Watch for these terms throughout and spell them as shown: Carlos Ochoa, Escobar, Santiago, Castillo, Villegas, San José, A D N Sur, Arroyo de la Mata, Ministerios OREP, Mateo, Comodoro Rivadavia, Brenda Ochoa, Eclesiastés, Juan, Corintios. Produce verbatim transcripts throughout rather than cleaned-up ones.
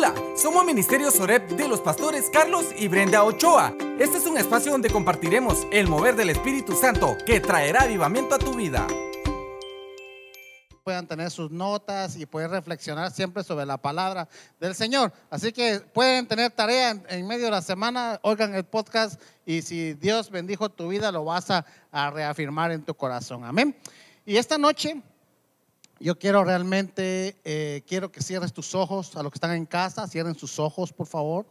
Hola, somos Ministerios O R E P de los pastores Carlos y Brenda Ochoa. Este es un espacio donde compartiremos el mover del Espíritu Santo que traerá avivamiento a tu vida. Puedan tener sus notas y pueden reflexionar siempre sobre la palabra del Señor. Así que pueden tener tarea en, en medio de la semana, oigan el podcast y si Dios bendijo tu vida, lo vas a, a reafirmar en tu corazón. Amén. Y esta noche yo quiero realmente, eh, quiero que cierres tus ojos, a los que están en casa, cierren sus ojos por favor.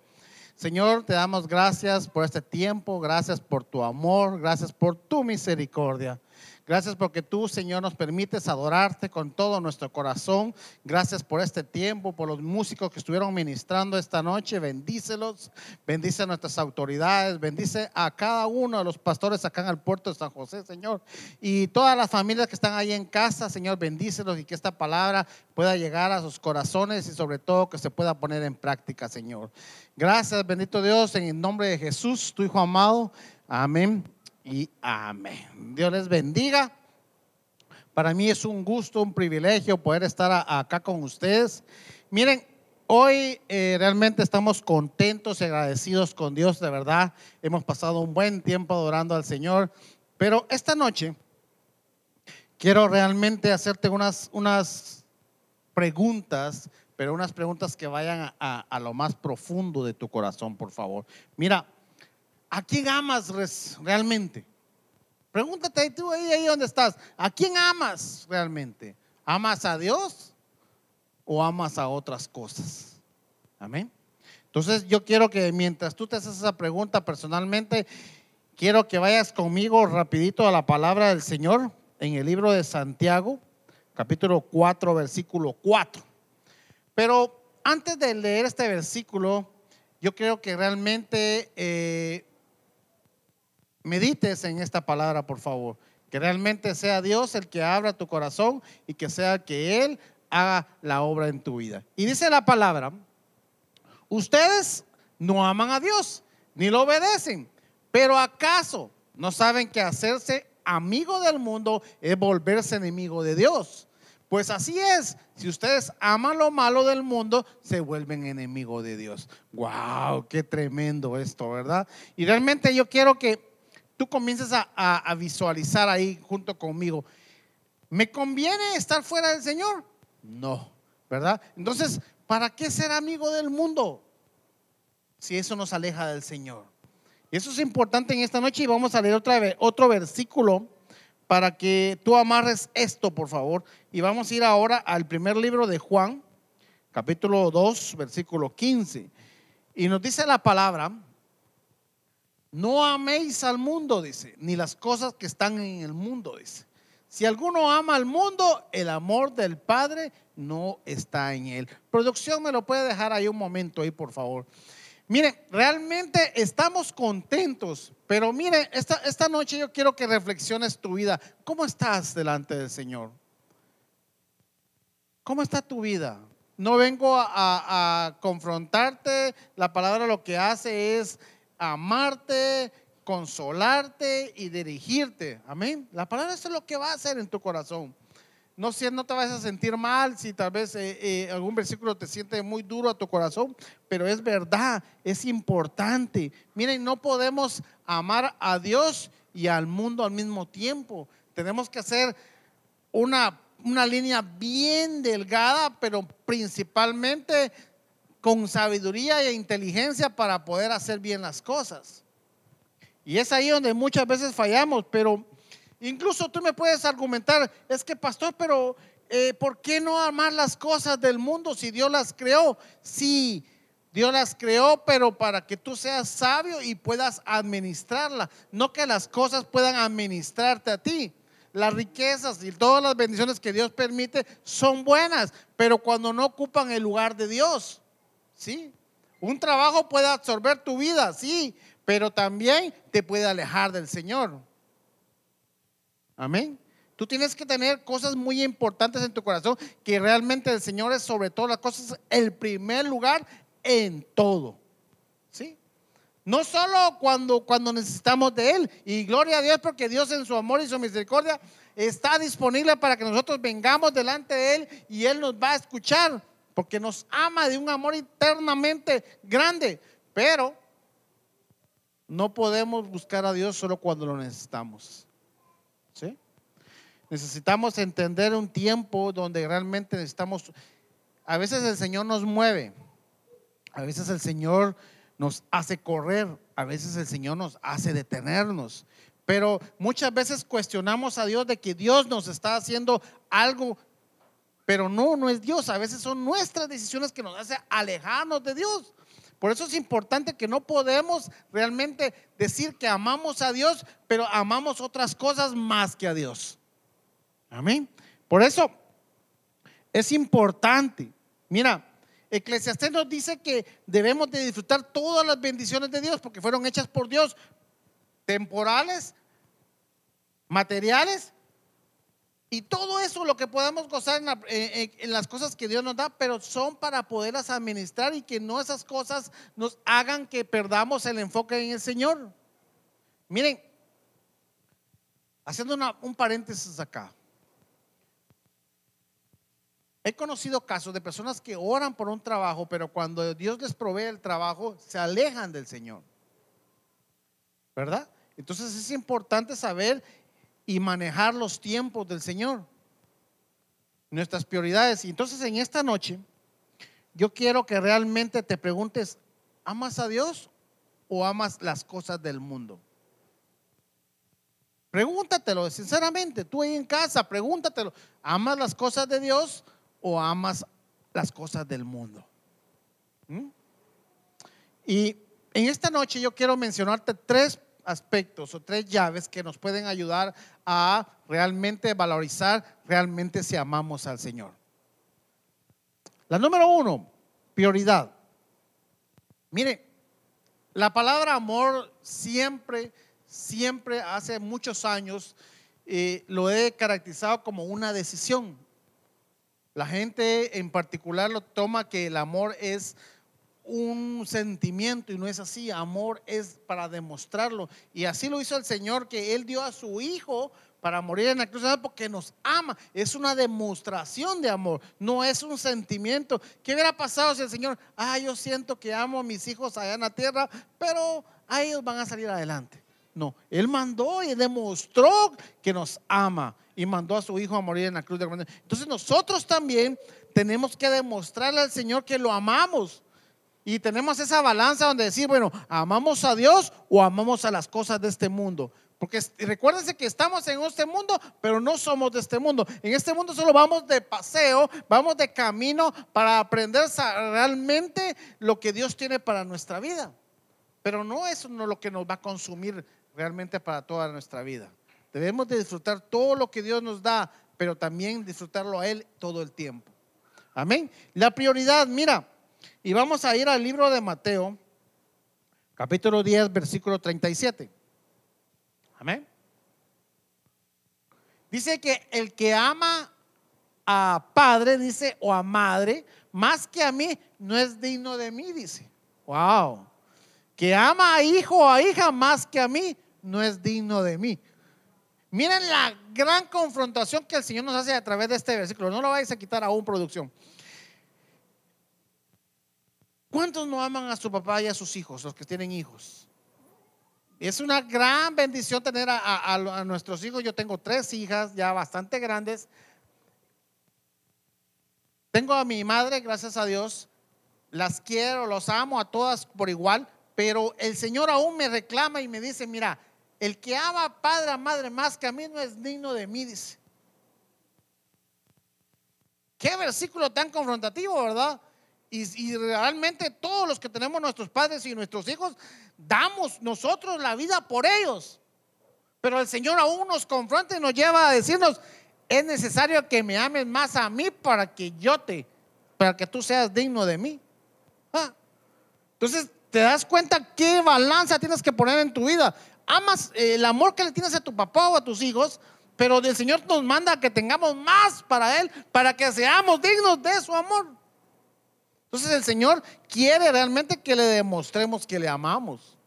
Señor, te damos gracias por este tiempo, gracias por tu amor, gracias por tu misericordia. Gracias porque tú, Señor, nos permites adorarte con todo nuestro corazón. Gracias por este tiempo, por los músicos que estuvieron ministrando esta noche. Bendícelos, bendice a nuestras autoridades, bendice a cada uno de los pastores acá en el puerto de San José, Señor. Y todas las familias que están ahí en casa, Señor, bendícelos y que esta palabra pueda llegar a sus corazones y sobre todo que se pueda poner en práctica, Señor. Gracias, bendito Dios, en el nombre de Jesús, tu Hijo amado. Amén. Y amén. Dios les bendiga. Para mí es un gusto, un privilegio poder estar a, acá con ustedes. Miren, hoy eh, realmente estamos contentos y agradecidos con Dios, de verdad. Hemos pasado un buen tiempo adorando al Señor. Pero esta noche quiero realmente hacerte unas, unas preguntas, pero unas preguntas que vayan a, a, a lo más profundo de tu corazón, por favor. Mira. ¿A quién amas realmente? Pregúntate tú ahí, ahí donde estás. ¿A quién amas realmente? ¿Amas a Dios o amas a otras cosas? Amén. Entonces yo quiero que mientras tú te haces esa pregunta personalmente, quiero que vayas conmigo rapidito a la palabra del Señor en el libro de Santiago, capítulo cuatro, versículo cuatro. Pero antes de leer este versículo, yo creo que realmente eh, medites en esta palabra, por favor. Que realmente sea Dios el que abra tu corazón y que sea que Él haga la obra en tu vida. Y dice la palabra: ustedes no aman a Dios ni lo obedecen, pero ¿acaso no saben que hacerse amigo del mundo es volverse enemigo de Dios? Pues así es, si ustedes aman lo malo del mundo, se vuelven enemigos de Dios. ¡Wow! ¡Qué tremendo esto!, ¿verdad? Y realmente yo quiero que tú comiences a, a, a visualizar ahí junto conmigo. ¿Me conviene estar fuera del Señor? No, ¿verdad? Entonces, ¿para qué ser amigo del mundo si eso nos aleja del Señor? Y eso es importante en esta noche y vamos a leer otra vez, otro versículo para que tú amarres esto, por favor. Y vamos a ir ahora al primer libro de Juan, capítulo dos, versículo quince. Y nos dice la palabra: no améis al mundo, dice, ni las cosas que están en el mundo, dice. Si alguno ama al mundo, el amor del Padre no está en él. Producción, me lo puede dejar ahí un momento ahí, por favor. Miren, realmente estamos contentos, pero miren, esta, esta noche yo quiero que reflexiones tu vida. ¿Cómo estás delante del Señor? ¿Cómo está tu vida? No vengo a, a, a confrontarte, la palabra lo que hace es amarte, consolarte y dirigirte, amén. La palabra eso es lo que va a hacer en tu corazón. No, no te vas a sentir mal si tal vez eh, eh, algún versículo te siente muy duro a tu corazón, pero es verdad, es importante. Miren, no podemos amar a Dios y al mundo al mismo tiempo. Tenemos que hacer una, una línea bien delgada, pero principalmente con sabiduría e inteligencia para poder hacer bien las cosas. Y es ahí donde muchas veces fallamos, pero incluso tú me puedes argumentar, es que pastor, pero eh, ¿por qué no amar las cosas del mundo si Dios las creó? Sí, Dios las creó, pero para que tú seas sabio y puedas administrarla, no que las cosas puedan administrarte a ti. Las riquezas y todas las bendiciones que Dios permite son buenas, pero cuando no ocupan el lugar de Dios, ¿sí? Un trabajo puede absorber tu vida, sí, pero también te puede alejar del Señor. Amén. Tú tienes que tener cosas muy importantes en tu corazón, que realmente el Señor es sobre todas las cosas el primer lugar en todo, ¿sí? No solo cuando, cuando necesitamos de Él. Y gloria a Dios porque Dios en su amor y su misericordia está disponible para que nosotros vengamos delante de Él y Él nos va a escuchar. porque nos ama de un amor eternamente grande, pero no podemos buscar a Dios solo cuando lo necesitamos, ¿sí? Necesitamos entender un tiempo donde realmente necesitamos. A veces el Señor nos mueve, a veces el Señor nos hace correr, a veces el Señor nos hace detenernos, pero muchas veces cuestionamos a Dios de que Dios nos está haciendo algo, pero no, no es Dios. A veces son nuestras decisiones que nos hacen alejarnos de Dios. Por eso es importante que no podemos realmente decir que amamos a Dios, pero amamos otras cosas más que a Dios. Amén. Por eso es importante. Mira, Eclesiastés nos dice que debemos de disfrutar todas las bendiciones de Dios, porque fueron hechas por Dios, temporales, materiales y todo eso, lo que podamos gozar en, la, en, en las cosas que Dios nos da, pero son para poderlas administrar y que no esas cosas nos hagan que perdamos el enfoque en el Señor. Miren, haciendo una, un paréntesis acá, he conocido casos de personas que oran por un trabajo, pero cuando Dios les provee el trabajo, se alejan del Señor, ¿verdad? Entonces es importante saber y manejar los tiempos del Señor, nuestras prioridades. Y entonces en esta noche, yo quiero que realmente te preguntes, ¿amas a Dios o amas las cosas del mundo? Pregúntatelo sinceramente, tú ahí en casa, pregúntatelo, ¿amas las cosas de Dios o amas las cosas del mundo? ¿Mm? Y en esta noche yo quiero mencionarte tres aspectos o tres llaves que nos pueden ayudar a realmente valorizar realmente si amamos al Señor. La número uno, prioridad. Mire, la palabra amor siempre, siempre hace muchos años eh, lo he caracterizado como una decisión. La gente en particular lo toma que el amor es un sentimiento y no es así. Amor es para demostrarlo, y así lo hizo el Señor, que Él dio a su Hijo para morir en la cruz porque nos ama. Es una demostración de amor, no es un sentimiento. ¿Qué hubiera pasado si el Señor, ah, yo siento que amo a mis hijos allá en la tierra, pero a ellos van a salir adelante? No, Él mandó y demostró que nos ama y mandó a su Hijo a morir en la cruz. Entonces nosotros también tenemos que demostrarle al Señor que lo amamos, y tenemos esa balanza donde decir, bueno, ¿amamos a Dios o amamos a las cosas de este mundo? Porque recuérdense que estamos en este mundo, pero no somos de este mundo. En este mundo solo vamos de paseo, vamos de camino para aprender realmente lo que Dios tiene para nuestra vida, pero no es lo que nos va a consumir realmente para toda nuestra vida. Debemos de disfrutar todo lo que Dios nos da, pero también disfrutarlo a Él todo el tiempo. Amén. La prioridad, mira, y vamos a ir al libro de Mateo, capítulo diez, versículo treinta y siete. Amén. Dice que el que ama a padre, dice, o a madre, más que a mí, no es digno de mí, dice. Wow. Que ama a hijo o a hija más que a mí, no es digno de mí. Miren la gran confrontación que el Señor nos hace a través de este versículo. No lo vais a quitar aún, producción. ¿Cuántos no aman a su papá y a sus hijos, los que tienen hijos? Es una gran bendición tener a, a, a nuestros hijos. Yo tengo tres hijas ya bastante grandes. Tengo a mi madre, gracias a Dios. Las quiero, los amo a todas por igual, pero el Señor aún me reclama y me dice, mira, el que ama a padre, a madre más que a mí no es digno de mí, dice. Qué versículo tan confrontativo, ¿verdad? Y, y realmente todos los que tenemos nuestros padres y nuestros hijos, damos nosotros la vida por ellos, pero el Señor aún nos confronta y nos lleva a decirnos, es necesario que me ames más a mí para que yo te, para que tú seas digno de mí. ¿Ah? Entonces te das cuenta qué balanza tienes que poner en tu vida. Amas el amor que le tienes a tu papá o a tus hijos, pero el Señor nos manda a que tengamos más para Él, para que seamos dignos de su amor. Entonces el Señor quiere realmente que le demostremos que le amamos.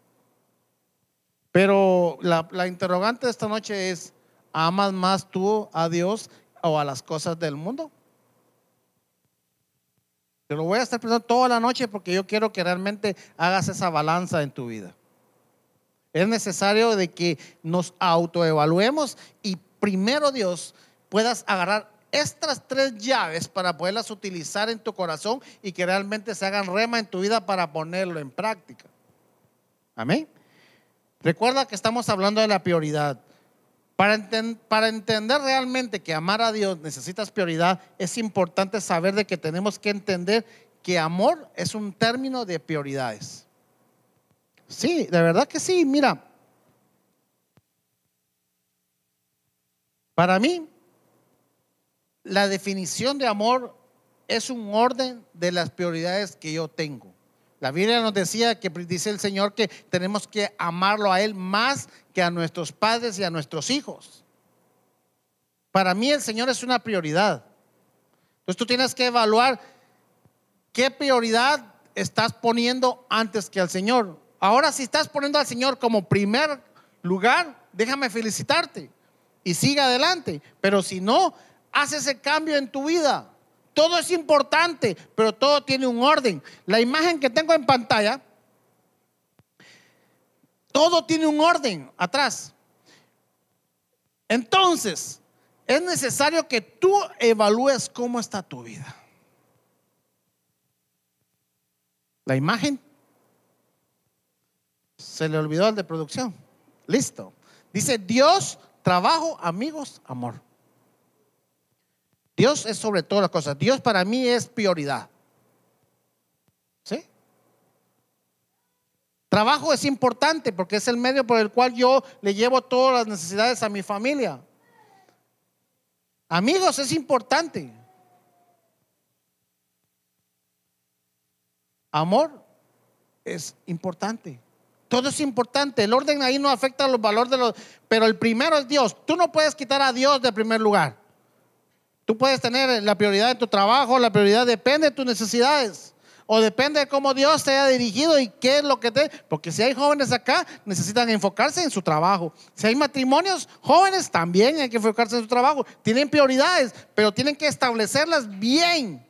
Pero la, la interrogante de esta noche es, ¿amas más tú a Dios o a las cosas del mundo? Te lo voy a estar pensando toda la noche porque yo quiero que realmente hagas esa balanza en tu vida. Es necesario de que nos autoevaluemos y primero Dios puedas agarrar estas tres llaves para poderlas utilizar en tu corazón y que realmente se hagan rema en tu vida para ponerlo en práctica. Amén. Recuerda que estamos hablando de la prioridad. Para, enten, para entender realmente que amar a Dios necesitas prioridad, es importante saber de que tenemos que entender que amor es un término de prioridades. Sí, de verdad que sí, mira. Para mí, la definición de amor es un orden de las prioridades que yo tengo. La Biblia nos decía que dice el Señor que tenemos que amarlo a Él más que a nuestros padres y a nuestros hijos. Para mí el Señor es una prioridad. Entonces tú tienes que evaluar qué prioridad estás poniendo antes que al Señor. Ahora, si estás poniendo al Señor como primer lugar, déjame felicitarte y sigue adelante. Pero si no, haz ese cambio en tu vida. Todo es importante, pero todo tiene un orden. La imagen que tengo en pantalla, todo tiene un orden atrás. Entonces, es necesario que tú evalúes cómo está tu vida. La imagen, se le olvidó al de producción. Listo. Dice Dios, trabajo, amigos, amor. Dios es sobre todas las cosas. Dios para mí es prioridad. ¿Sí? Trabajo es importante porque es el medio por el cual yo le llevo todas las necesidades a mi familia. Amigos es importante. Amor es importante. Todo es importante. El orden ahí no afecta los valores de los, pero el primero es Dios. Tú no puedes quitar a Dios de primer lugar. Tú puedes tener la prioridad de tu trabajo, la prioridad depende de tus necesidades o depende de cómo Dios te haya dirigido y qué es lo que te... Porque si hay jóvenes acá, necesitan enfocarse en su trabajo. Si hay matrimonios, jóvenes también hay que enfocarse en su trabajo. Tienen prioridades, pero tienen que establecerlas bien.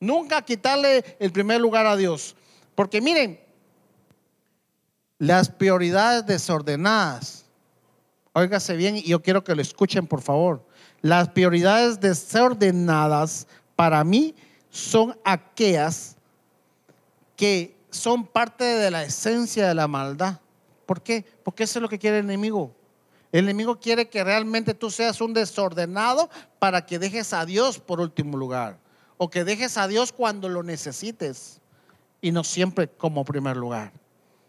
Nunca quitarle el primer lugar a Dios. Porque miren, las prioridades desordenadas, óigase bien y yo quiero que lo escuchen por favor. Las prioridades desordenadas para mí son aquellas que son parte de la esencia de la maldad. ¿Por qué? Porque eso es lo que quiere el enemigo. El enemigo quiere que realmente tú seas un desordenado para que dejes a Dios por último lugar. O que dejes a Dios cuando lo necesites y no siempre como primer lugar.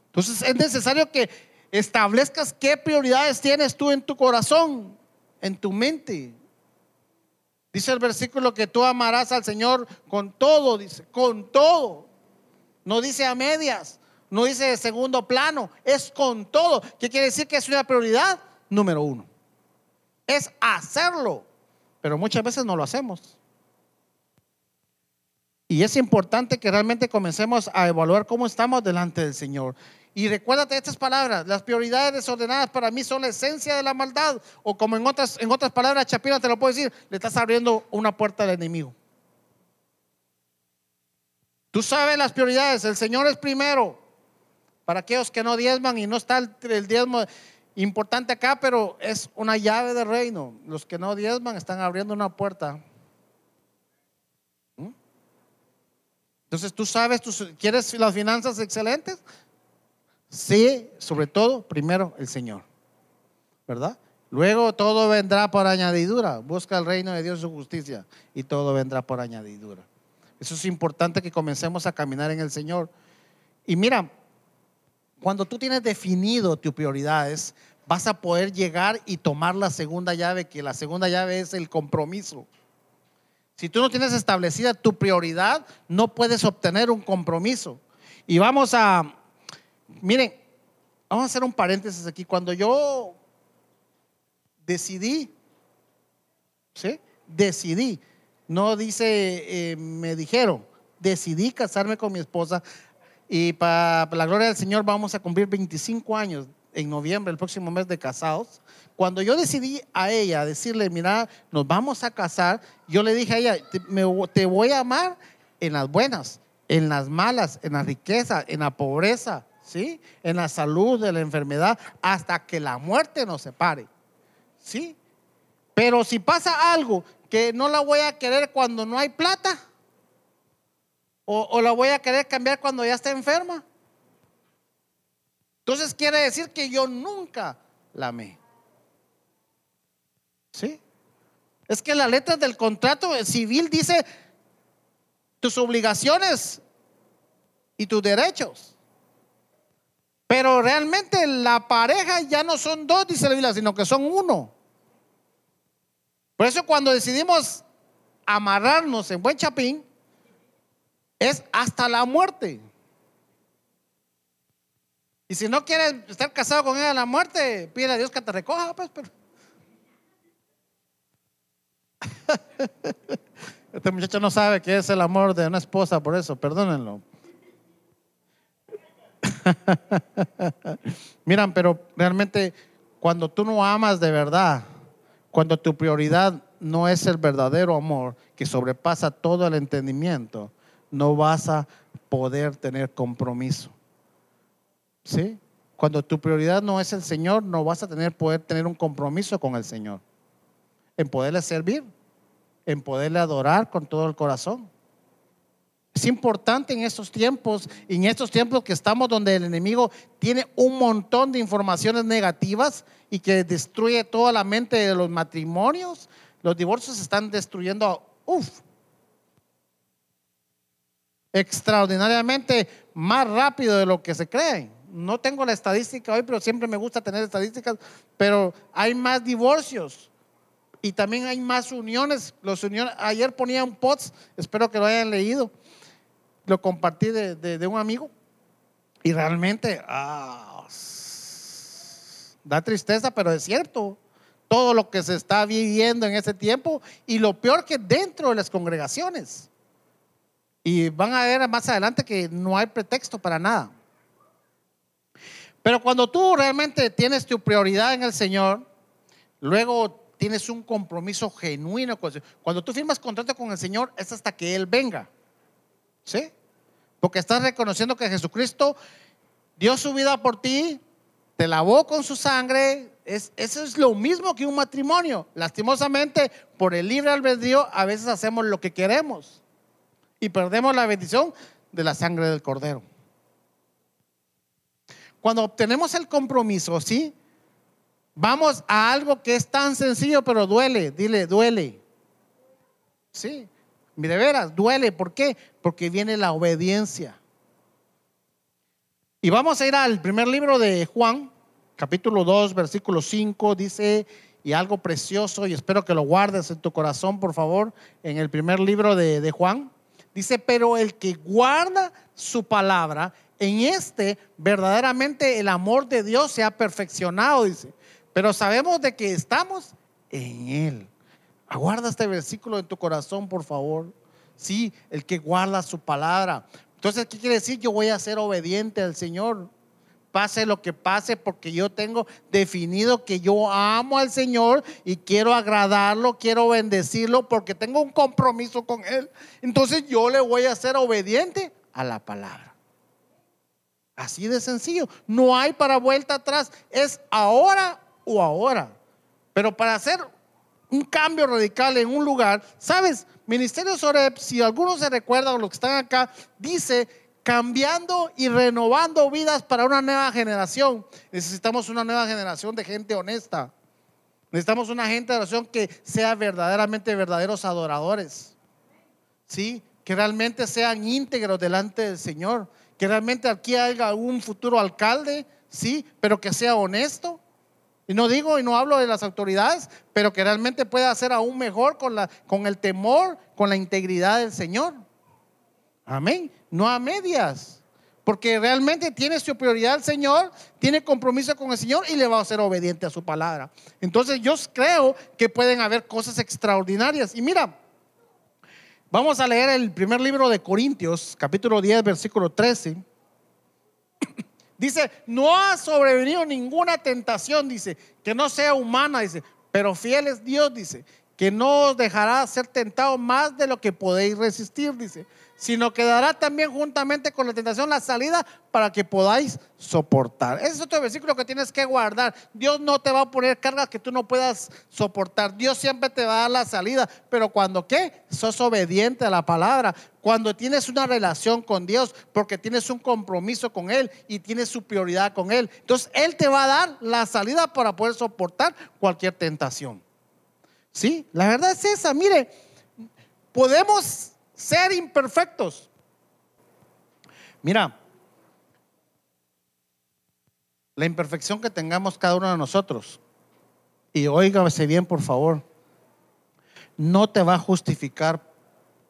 Entonces es necesario que establezcas qué prioridades tienes tú en tu corazón, en tu mente. Dice el versículo que tú amarás al Señor con todo, dice, con todo. No dice a medias, no dice de segundo plano, es con todo. ¿Qué quiere decir? Que es una prioridad número uno. Es hacerlo, pero muchas veces no lo hacemos. Y es importante que realmente comencemos a evaluar cómo estamos delante del Señor. Y recuérdate estas palabras, las prioridades desordenadas para mí son la esencia de la maldad. O como en otras, en otras palabras, Chapina te lo puedo decir, le estás abriendo una puerta al enemigo. Tú sabes las prioridades, el Señor es primero. Para aquellos que no diezman y no está el, el diezmo importante acá, pero es una llave de reino. Los que no diezman están abriendo una puerta. ¿Mm? Entonces tú sabes, tú quieres las finanzas excelentes. Sí, sobre todo, primero el Señor, ¿verdad? Luego todo vendrá por añadidura. Busca el reino de Dios y su justicia y todo vendrá por añadidura. Eso es importante que comencemos a caminar en el Señor. Y mira, cuando tú tienes definido tus prioridades, vas a poder llegar y tomar la segunda llave, que la segunda llave es el compromiso. Si tú no tienes establecida tu prioridad, no puedes obtener un compromiso. Y vamos a... Miren, vamos a hacer un paréntesis aquí. Cuando yo decidí, ¿sí? Decidí, no dice eh, me dijeron, decidí casarme con mi esposa y para la gloria del Señor vamos a cumplir veinticinco años en noviembre, el próximo mes, de casados. Cuando yo decidí a ella decirle, mira, nos vamos a casar, yo le dije a ella, te, me, te voy a amar en las buenas, en las malas, en la riqueza, en la pobreza, ¿sí? En la salud, en la enfermedad, hasta que la muerte nos separe, ¿sí? Pero si pasa algo que no la voy a querer cuando no hay plata, o, o la voy a querer cambiar cuando ya está enferma, entonces quiere decir que yo nunca la amé, ¿sí? Es que la letra del contrato civil dice tus obligaciones y tus derechos, pero realmente la pareja ya no son dos, dice la Biblia, sino que son uno. Por eso cuando decidimos amarrarnos en buen chapín, es hasta la muerte. Y si no quieres estar casado con ella a la muerte, pídele a Dios que te recoja, pues, pero... Este muchacho no sabe qué es el amor de una esposa, por eso, perdónenlo. Miran, pero realmente cuando tú no amas de verdad, cuando tu prioridad no es el verdadero amor que sobrepasa todo el entendimiento, no vas a poder tener compromiso, ¿sí? Cuando tu prioridad no es el Señor, no vas a tener, poder tener un compromiso con el Señor, en poderle servir, en poderle adorar con todo el corazón. Es importante en estos tiempos, en estos tiempos que estamos donde el enemigo tiene un montón de informaciones negativas y que destruye toda la mente de los matrimonios. Los divorcios se están destruyendo, uff, extraordinariamente más rápido de lo que se creen. No tengo la estadística hoy, pero siempre me gusta tener estadísticas, pero hay más divorcios. Y también hay más uniones, los uniones. Ayer ponía un post, espero que lo hayan leído, lo compartí de, de, de un amigo y realmente ah, da tristeza, pero es cierto todo lo que se está viviendo en este tiempo, y lo peor que dentro de las congregaciones, y van a ver más adelante que no hay pretexto para nada. Pero cuando tú realmente tienes tu prioridad en el Señor, luego tienes un compromiso genuino con el Señor. Cuando tú firmas contrato con el Señor, es hasta que Él venga, ¿sí? Porque estás reconociendo que Jesucristo dio su vida por ti, te lavó con su sangre. Es, eso es lo mismo que un matrimonio. Lastimosamente, por el libre albedrío, a veces hacemos lo que queremos y perdemos la bendición de la sangre del Cordero. Cuando obtenemos el compromiso, ¿sí? Vamos a algo que es tan sencillo, pero duele. Dile, duele. Sí, de veras, duele. ¿Por qué? Porque viene la obediencia. Y vamos a ir al primer libro de Juan, capítulo dos, versículo cinco, dice, y algo precioso, y espero que lo guardes en tu corazón, por favor, en el primer libro de, de Juan. Dice, pero el que guarda su palabra, en este verdaderamente el amor de Dios se ha perfeccionado, dice. Pero sabemos de que estamos en Él. Aguarda este versículo en tu corazón, por favor. Sí, el que guarda su palabra. Entonces, ¿qué quiere decir? Yo voy a ser obediente al Señor. Pase lo que pase, porque yo tengo definido que yo amo al Señor y quiero agradarlo, quiero bendecirlo, porque tengo un compromiso con Él. Entonces, yo le voy a ser obediente a la palabra. Así de sencillo. No hay para vuelta atrás. Es ahora o ahora. Pero para hacer un cambio radical en un lugar, ¿sabes? Ministerios OREP, si algunos se recuerdan o los que están acá, dice cambiando y renovando vidas para una nueva generación. Necesitamos una nueva generación de gente honesta. Necesitamos una generación que sea verdaderamente verdaderos adoradores, ¿sí? Que realmente sean íntegros delante del Señor, que realmente aquí haya un futuro alcalde, ¿sí? Pero que sea honesto. Y no digo y no hablo de las autoridades, pero que realmente pueda hacer aún mejor con, la, con el temor, con la integridad del Señor. Amén. No a medias. Porque realmente tiene su prioridad el Señor, tiene compromiso con el Señor y le va a ser obediente a su palabra. Entonces yo creo que pueden haber cosas extraordinarias. Y mira, vamos a leer el primer libro de Corintios, capítulo diez, versículo trece. Dice, no ha sobrevenido ninguna tentación, dice, que no sea humana, dice, pero fiel es Dios, dice, que no os dejará ser tentados más de lo que podéis resistir, dice, sino que dará también juntamente con la tentación la salida para que podáis soportar. Ese es otro versículo que tienes que guardar. Dios no te va a poner cargas que tú no puedas soportar. Dios siempre te va a dar la salida, pero cuando ¿qué? Sos obediente a la palabra, cuando tienes una relación con Dios, porque tienes un compromiso con Él y tienes su prioridad con Él. Entonces Él te va a dar la salida para poder soportar cualquier tentación. Sí, la verdad es esa, mire, podemos ser imperfectos. Mira, la imperfección que tengamos cada uno de nosotros, y óigase bien por favor, no te va a justificar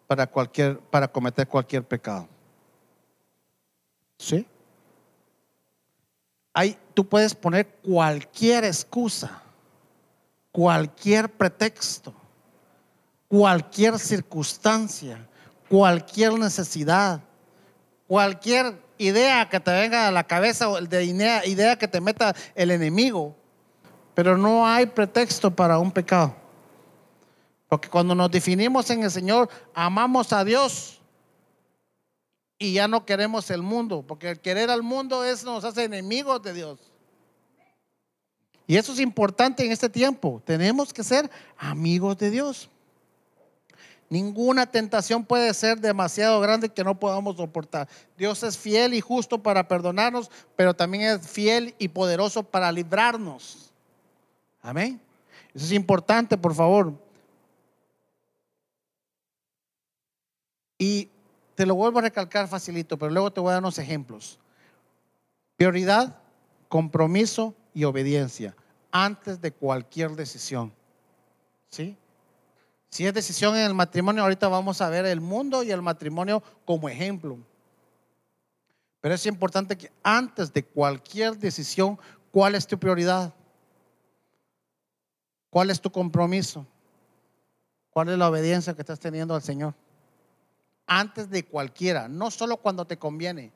para cualquier, para cometer cualquier pecado. ¿Sí? Hay, tú puedes poner cualquier excusa, cualquier pretexto, cualquier circunstancia, cualquier necesidad, cualquier idea que te venga a la cabeza, o de idea, idea que te meta el enemigo, pero no hay pretexto para un pecado, porque cuando nos definimos en el Señor, amamos a Dios y ya no queremos el mundo, porque el querer al mundo es, nos hace enemigos de Dios. Y eso es importante en este tiempo, tenemos que ser amigos de Dios. Ninguna tentación puede ser demasiado grande que no podamos soportar. Dios es fiel y justo para perdonarnos, pero también es fiel y poderoso para librarnos. Amén. Eso es importante, por favor. Y te lo vuelvo a recalcar facilito, pero luego te voy a dar unos ejemplos. Prioridad, compromiso y obediencia antes de cualquier decisión. ¿Sí? Si es decisión en el matrimonio, ahorita vamos a ver el mundo y el matrimonio como ejemplo. Pero es importante que antes de cualquier decisión, ¿cuál es tu prioridad? ¿Cuál es tu compromiso? ¿Cuál es la obediencia que estás teniendo al Señor? Antes de cualquiera, no solo cuando te conviene.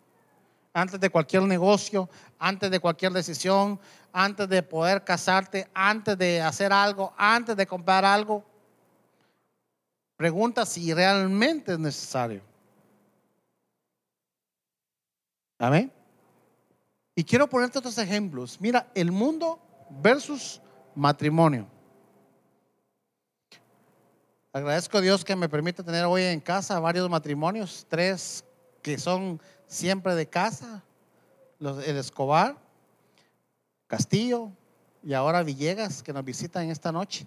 Antes de cualquier negocio, antes de cualquier decisión, antes de poder casarte, antes de hacer algo, antes de comprar algo. Pregunta si realmente es necesario. Amén. Y quiero ponerte otros ejemplos. Mira, el mundo versus matrimonio. Agradezco a Dios que me permite tener hoy en casa varios matrimonios, tres que son siempre de casa, los, el Escobar, Castillo y ahora Villegas, que nos visitan esta noche,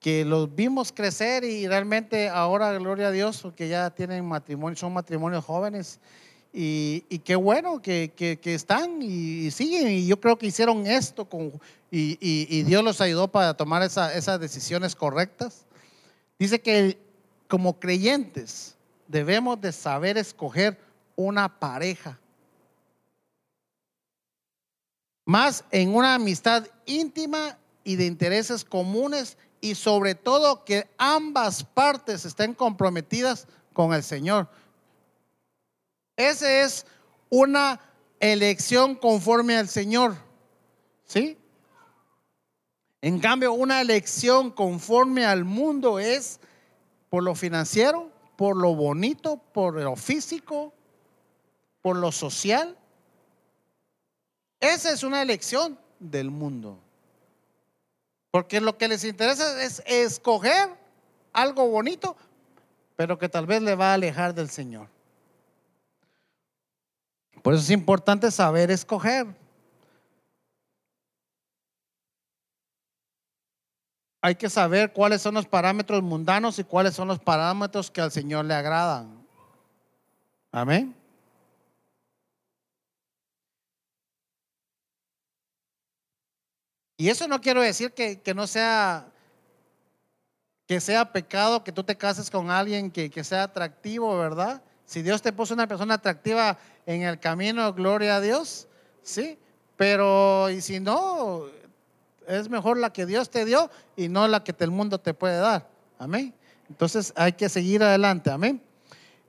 que los vimos crecer y realmente ahora, gloria a Dios, porque ya tienen matrimonio, son matrimonios jóvenes y, y qué bueno que, que, que están y, y siguen, y yo creo que hicieron esto con, y, y, y Dios los ayudó para tomar esa, esas decisiones correctas. Dice que como creyentes debemos de saber escoger una pareja, más en una amistad íntima y de intereses comunes, y sobre todo que ambas partes estén comprometidas con el Señor. Esa es una elección conforme al Señor, ¿sí? En cambio, una elección conforme al mundo es por lo financiero, por lo bonito, por lo físico, por lo social. Esa es una elección del mundo, porque lo que les interesa es escoger algo bonito, pero que tal vez le va a alejar del Señor. Por eso es importante saber escoger. Hay que saber cuáles son los parámetros mundanos y cuáles son los parámetros que al Señor le agradan. Amén. Y eso no quiero decir que, que no sea, que sea pecado que tú te cases con alguien que, que sea atractivo, ¿verdad? Si Dios te puso una persona atractiva en el camino, gloria a Dios, ¿sí? Pero y si no, es mejor la que Dios te dio y no la que el mundo te puede dar, amén. Entonces hay que seguir adelante, amén.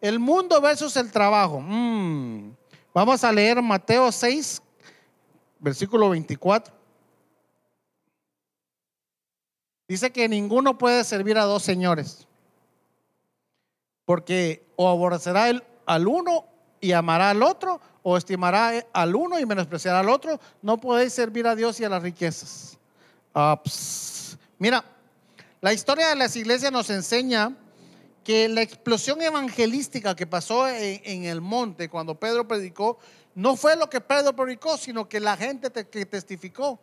El mundo versus el trabajo. Mm. Vamos a leer Mateo seis, versículo veinticuatro. Dice que ninguno puede servir a dos señores, Porque o aborrecerá el, al uno y amará al otro, o estimará al uno y menospreciará al otro. No podéis servir a Dios y a las riquezas. Ah, Mira, la historia de las iglesias nos enseña que la explosión evangelística que pasó en, en el monte cuando Pedro predicó, no fue lo que Pedro predicó, sino que la gente te, que testificó.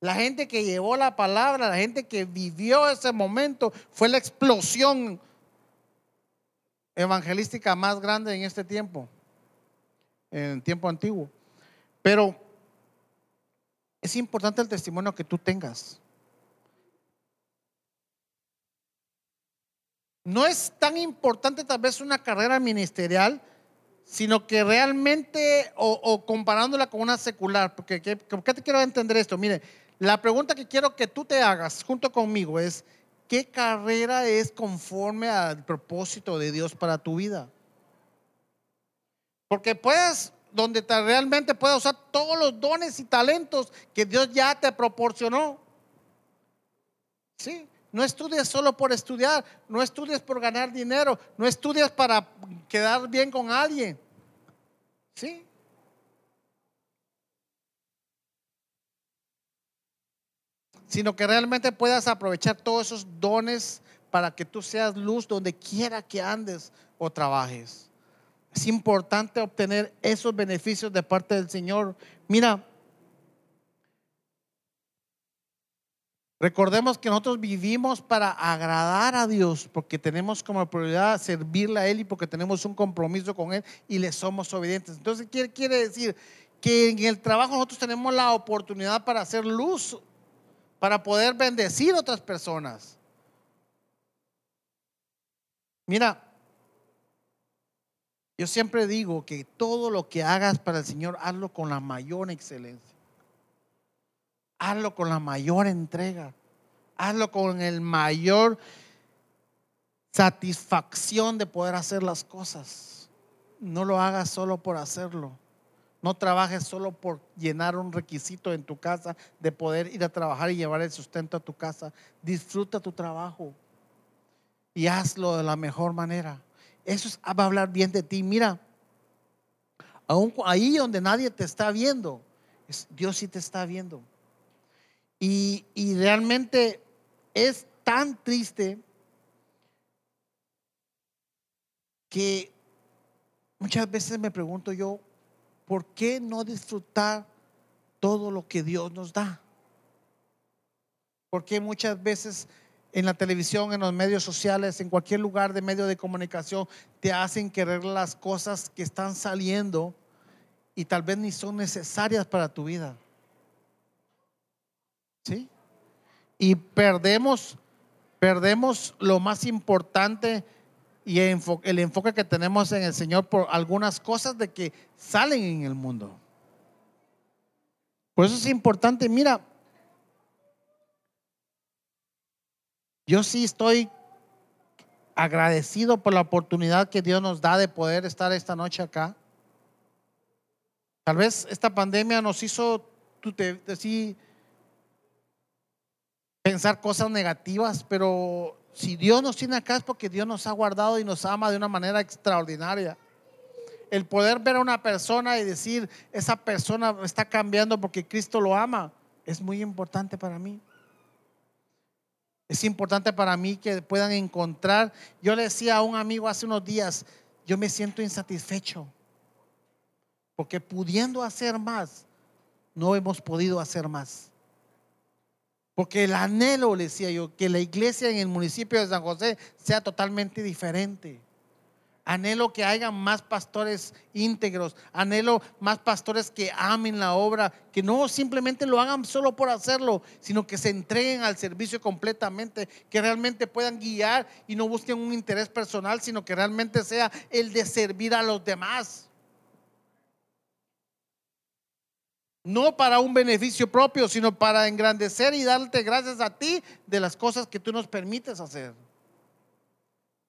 La gente que llevó la palabra, la gente que vivió ese momento, fue la explosión evangelística más grande en este tiempo, en el tiempo antiguo. Pero es importante el testimonio que tú tengas. No es tan importante tal vez una carrera ministerial, sino que realmente, o, o comparándola con una secular, porque que, ¿qué te quiero entender esto? Mire, la pregunta que quiero que tú te hagas junto conmigo es, ¿qué carrera es conforme al propósito de Dios para tu vida? Porque puedes, donde te, realmente puedes usar todos los dones y talentos que Dios ya te proporcionó. Sí. No estudies solo por estudiar, no estudies por ganar dinero, no estudies para quedar bien con alguien. ¿Sí? Sino que realmente puedas aprovechar todos esos dones para que tú seas luz donde quiera que andes o trabajes. Es importante obtener esos beneficios de parte del Señor. Mira, recordemos que nosotros vivimos para agradar a Dios, porque tenemos como prioridad servirle a Él y porque tenemos un compromiso con Él y le somos obedientes. Entonces ¿qué quiere decir? Que en el trabajo nosotros tenemos la oportunidad para hacer luz, para poder bendecir a otras personas. Mira, yo siempre digo que todo lo que hagas para el Señor, hazlo con la mayor excelencia. Hazlo con la mayor entrega. Hazlo con el mayor satisfacción de poder hacer las cosas. No lo hagas solo por hacerlo. No trabajes solo por llenar un requisito en tu casa de poder ir a trabajar y llevar el sustento a tu casa. Disfruta tu trabajo y hazlo de la mejor manera. Eso es, va a hablar bien de ti. Mira, aún ahí donde nadie te está viendo, Dios sí te está viendo. Y, y realmente es tan triste que muchas veces me pregunto yo, ¿por qué no disfrutar todo lo que Dios nos da? Porque muchas veces en la televisión, en los medios sociales, en cualquier lugar de medio de comunicación, te hacen querer las cosas que están saliendo y tal vez ni son necesarias para tu vida. ¿Sí? Y perdemos, perdemos lo más importante y el enfoque que tenemos en el Señor por algunas cosas de que salen en el mundo. Por eso es importante. Mira, yo sí estoy agradecido por la oportunidad que Dios nos da de poder estar esta noche acá. Tal vez esta pandemia nos hizo tú te, decir pensar cosas negativas, pero si Dios nos tiene acá es porque Dios nos ha guardado y nos ama de una manera extraordinaria. El poder ver a una persona y decir, esa persona está cambiando porque Cristo lo ama, es muy importante para mí. Es importante para mí que puedan encontrar. Yo le decía a un amigo hace unos días, yo me siento insatisfecho porque pudiendo hacer más, no hemos podido hacer más. Porque el anhelo, le decía yo, que la iglesia en el municipio de San José sea totalmente diferente. Anhelo que haya más pastores íntegros, anhelo más pastores que amen la obra, que no simplemente lo hagan solo por hacerlo, sino que se entreguen al servicio completamente, que realmente puedan guiar y no busquen un interés personal, sino que realmente sea el de servir a los demás. No para un beneficio propio, sino para engrandecer y darte gracias a ti de las cosas que tú nos permites hacer.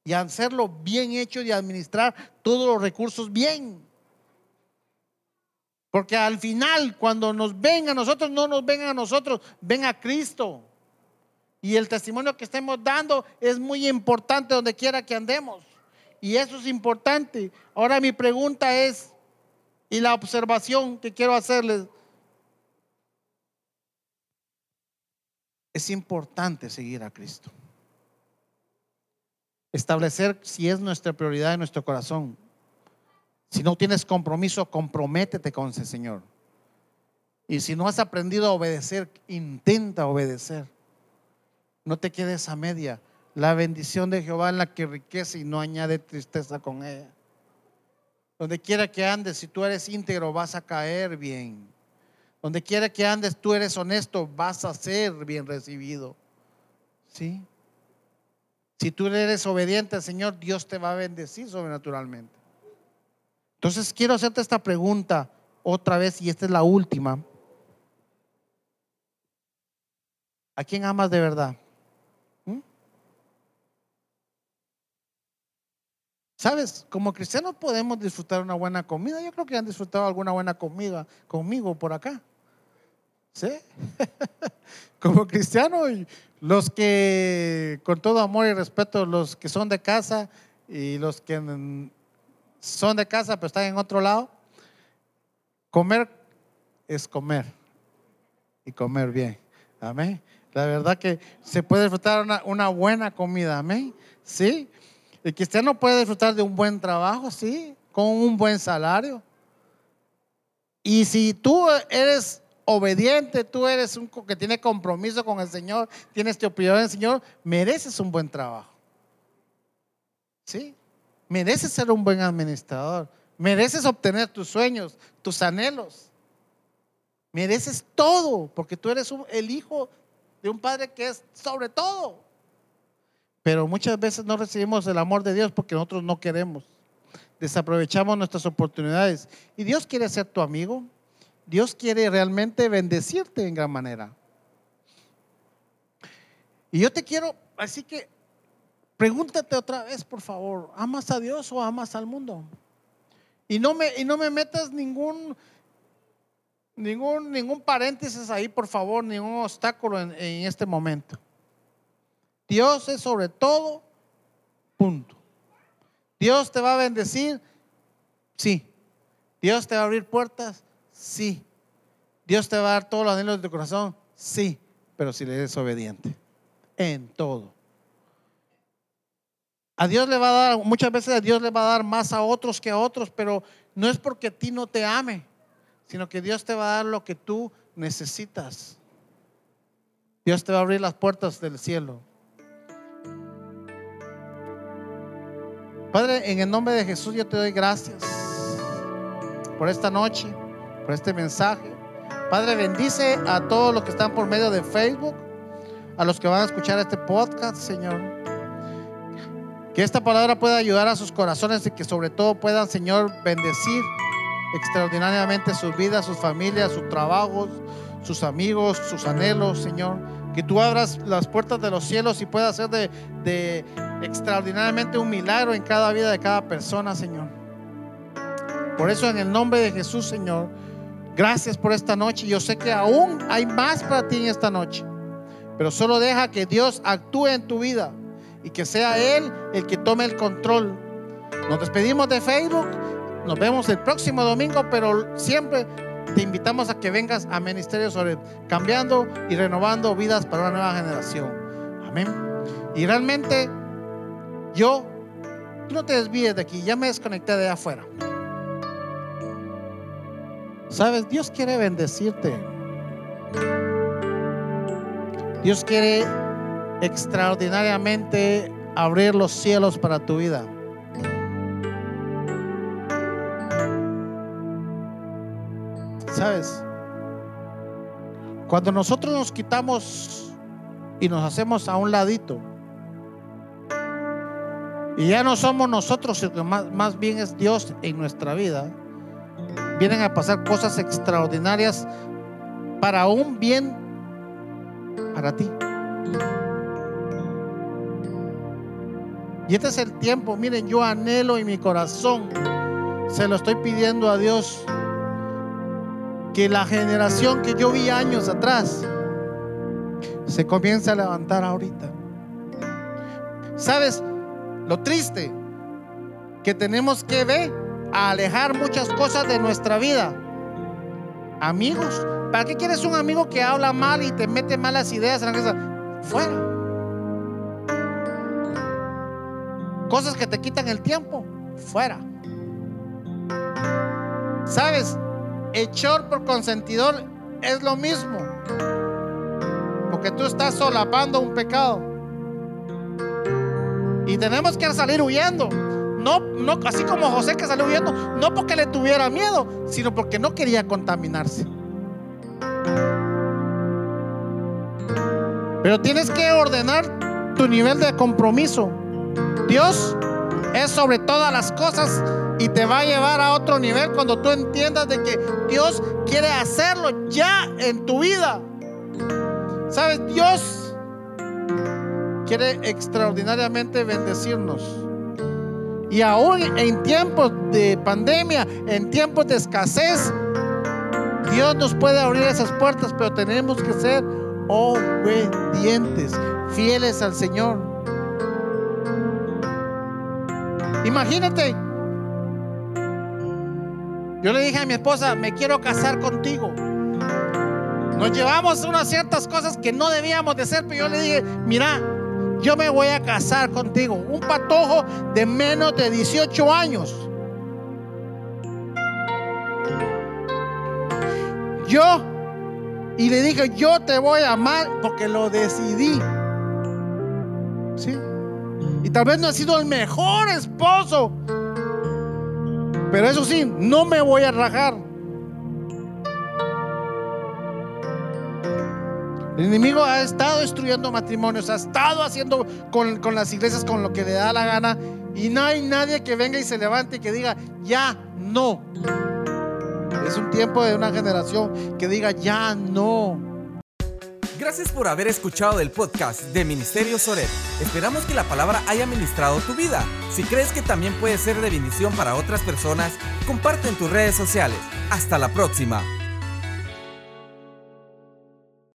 Y hacerlo bien hecho y administrar todos los recursos bien. Porque al final, cuando nos ven a nosotros, no nos ven a nosotros, ven a Cristo. Y el testimonio que estemos dando es muy importante donde quiera que andemos. Y eso es importante. Ahora mi pregunta es, y la observación que quiero hacerles, es importante seguir a Cristo. Establecer si es nuestra prioridad en nuestro corazón. Si no tienes compromiso, comprométete con ese Señor. Y si no has aprendido a obedecer, intenta obedecer. No te quedes a media. La bendición de Jehová es la que enriquece y no añade tristeza con ella. Donde quiera que andes, si tú eres íntegro, vas a caer bien. Donde quiera que andes, tú eres honesto, vas a ser bien recibido. ¿Sí? Si tú eres obediente al Señor, Dios te va a bendecir sobrenaturalmente. Entonces quiero hacerte esta pregunta otra vez, y esta es la última. ¿A quién amas de verdad? ¿Mm? ¿Sabes? Como cristianos podemos disfrutar una buena comida. Yo creo que han disfrutado alguna buena comida conmigo por acá. ¿Sí? Como cristianos, los que con todo amor y respeto, los que son de casa y los que son de casa pero están en otro lado, comer es comer y comer bien, amén. La verdad que se puede disfrutar una, una buena comida, amén, sí. El cristiano puede disfrutar de un buen trabajo, sí, con un buen salario. Y si tú eres obediente, tú eres un que tiene compromiso con el Señor, tienes tu opinión del Señor, mereces un buen trabajo, sí. Mereces ser un buen administrador, mereces obtener tus sueños, tus anhelos, mereces todo, porque tú eres un, el hijo de un padre que es sobre todo. Pero muchas veces no recibimos el amor de Dios porque nosotros no queremos, desaprovechamos nuestras oportunidades. Y Dios quiere ser tu amigo, Dios quiere realmente bendecirte en gran manera. Y yo te quiero, así que pregúntate otra vez, por favor, ¿amas a Dios o amas al mundo? Y no me, y no me metas ningún, ningún, ningún paréntesis ahí, por favor, ningún obstáculo en, en este momento. Dios es sobre todo, punto. Dios te va a bendecir, sí. Dios te va a abrir puertas, sí. Dios te va a dar todos los anhelos de tu corazón, sí. Pero si le eres obediente, en todo. A Dios le va a dar, muchas veces a Dios le va a dar más a otros que a otros, pero no es porque a ti no te ame, sino que Dios te va a dar lo que tú necesitas. Dios te va a abrir las puertas del cielo. Padre, en el nombre de Jesús yo te doy gracias por esta noche, por este mensaje. Padre, bendice a todos los que están por medio de Facebook, a los que van a escuchar este podcast, Señor. Que esta palabra pueda ayudar a sus corazones y que sobre todo puedan, Señor, bendecir extraordinariamente sus vidas, sus familias, sus trabajos, sus amigos, sus anhelos, Señor. Que tú abras las puertas de los cielos y pueda hacer de, de extraordinariamente un milagro en cada vida de cada persona, Señor. Por eso, en el nombre de Jesús, Señor, gracias por esta noche. Yo sé que aún hay más para ti en esta noche, pero solo deja que Dios actúe en tu vida. Y que sea Él el que tome el control. Nos despedimos de Facebook. Nos vemos el próximo domingo. Pero siempre te invitamos a que vengas a Ministerios O R E P, cambiando y renovando vidas para una nueva generación. Amén. Y realmente yo, tú no te desvíes de aquí. Ya me desconecté de allá afuera. Sabes, Dios quiere bendecirte. Dios quiere extraordinariamente abrir los cielos para tu vida. ¿Sabes? Cuando nosotros nos quitamos y nos hacemos a un ladito y ya no somos nosotros, sino más, más bien es Dios en nuestra vida, vienen a pasar cosas extraordinarias para un bien para ti. Y este es el tiempo, miren, yo anhelo en mi corazón, se lo estoy pidiendo a Dios, que la generación que yo vi años atrás se comienza a levantar ahorita. ¿Sabes? Lo triste que tenemos que ver a alejar muchas cosas de nuestra vida. Amigos, ¿para qué quieres un amigo que habla mal y te mete malas ideas? Fuera. Cosas que te quitan el tiempo, fuera. ¿Sabes? Hechor por consentidor es lo mismo, porque tú estás solapando un pecado y tenemos que salir huyendo. No, no, así como José, que salió huyendo, no porque le tuviera miedo, sino porque no quería contaminarse. Pero tienes que ordenar tu nivel de compromiso. Dios es sobre todas las cosas y te va a llevar a otro nivel cuando tú entiendas de que Dios quiere hacerlo ya en tu vida. ¿Sabes? Dios quiere extraordinariamente bendecirnos. Y aún en tiempos de pandemia, en tiempos de escasez, Dios nos puede abrir esas puertas, pero tenemos que ser obedientes, fieles al Señor. Imagínate, yo le dije a mi esposa, me quiero casar contigo. Nos llevamos unas ciertas cosas que no debíamos de hacer, pero yo le dije, mira, yo me voy a casar contigo. Un patojo de menos de dieciocho años. Yo, y le dije, yo te voy a amar porque lo decidí. ¿Sí? Y tal vez no he sido el mejor esposo, pero eso sí, no me voy a rajar. El enemigo ha estado destruyendo matrimonios, ha estado haciendo con, con las iglesias con lo que le da la gana, y no hay nadie que venga y se levante y que diga ya no. Es un tiempo de una generación que diga ya no. Gracias por haber escuchado el podcast de Ministerios O R E P. Esperamos que la palabra haya ministrado tu vida. Si crees que también puede ser de bendición para otras personas, comparte en tus redes sociales. Hasta la próxima.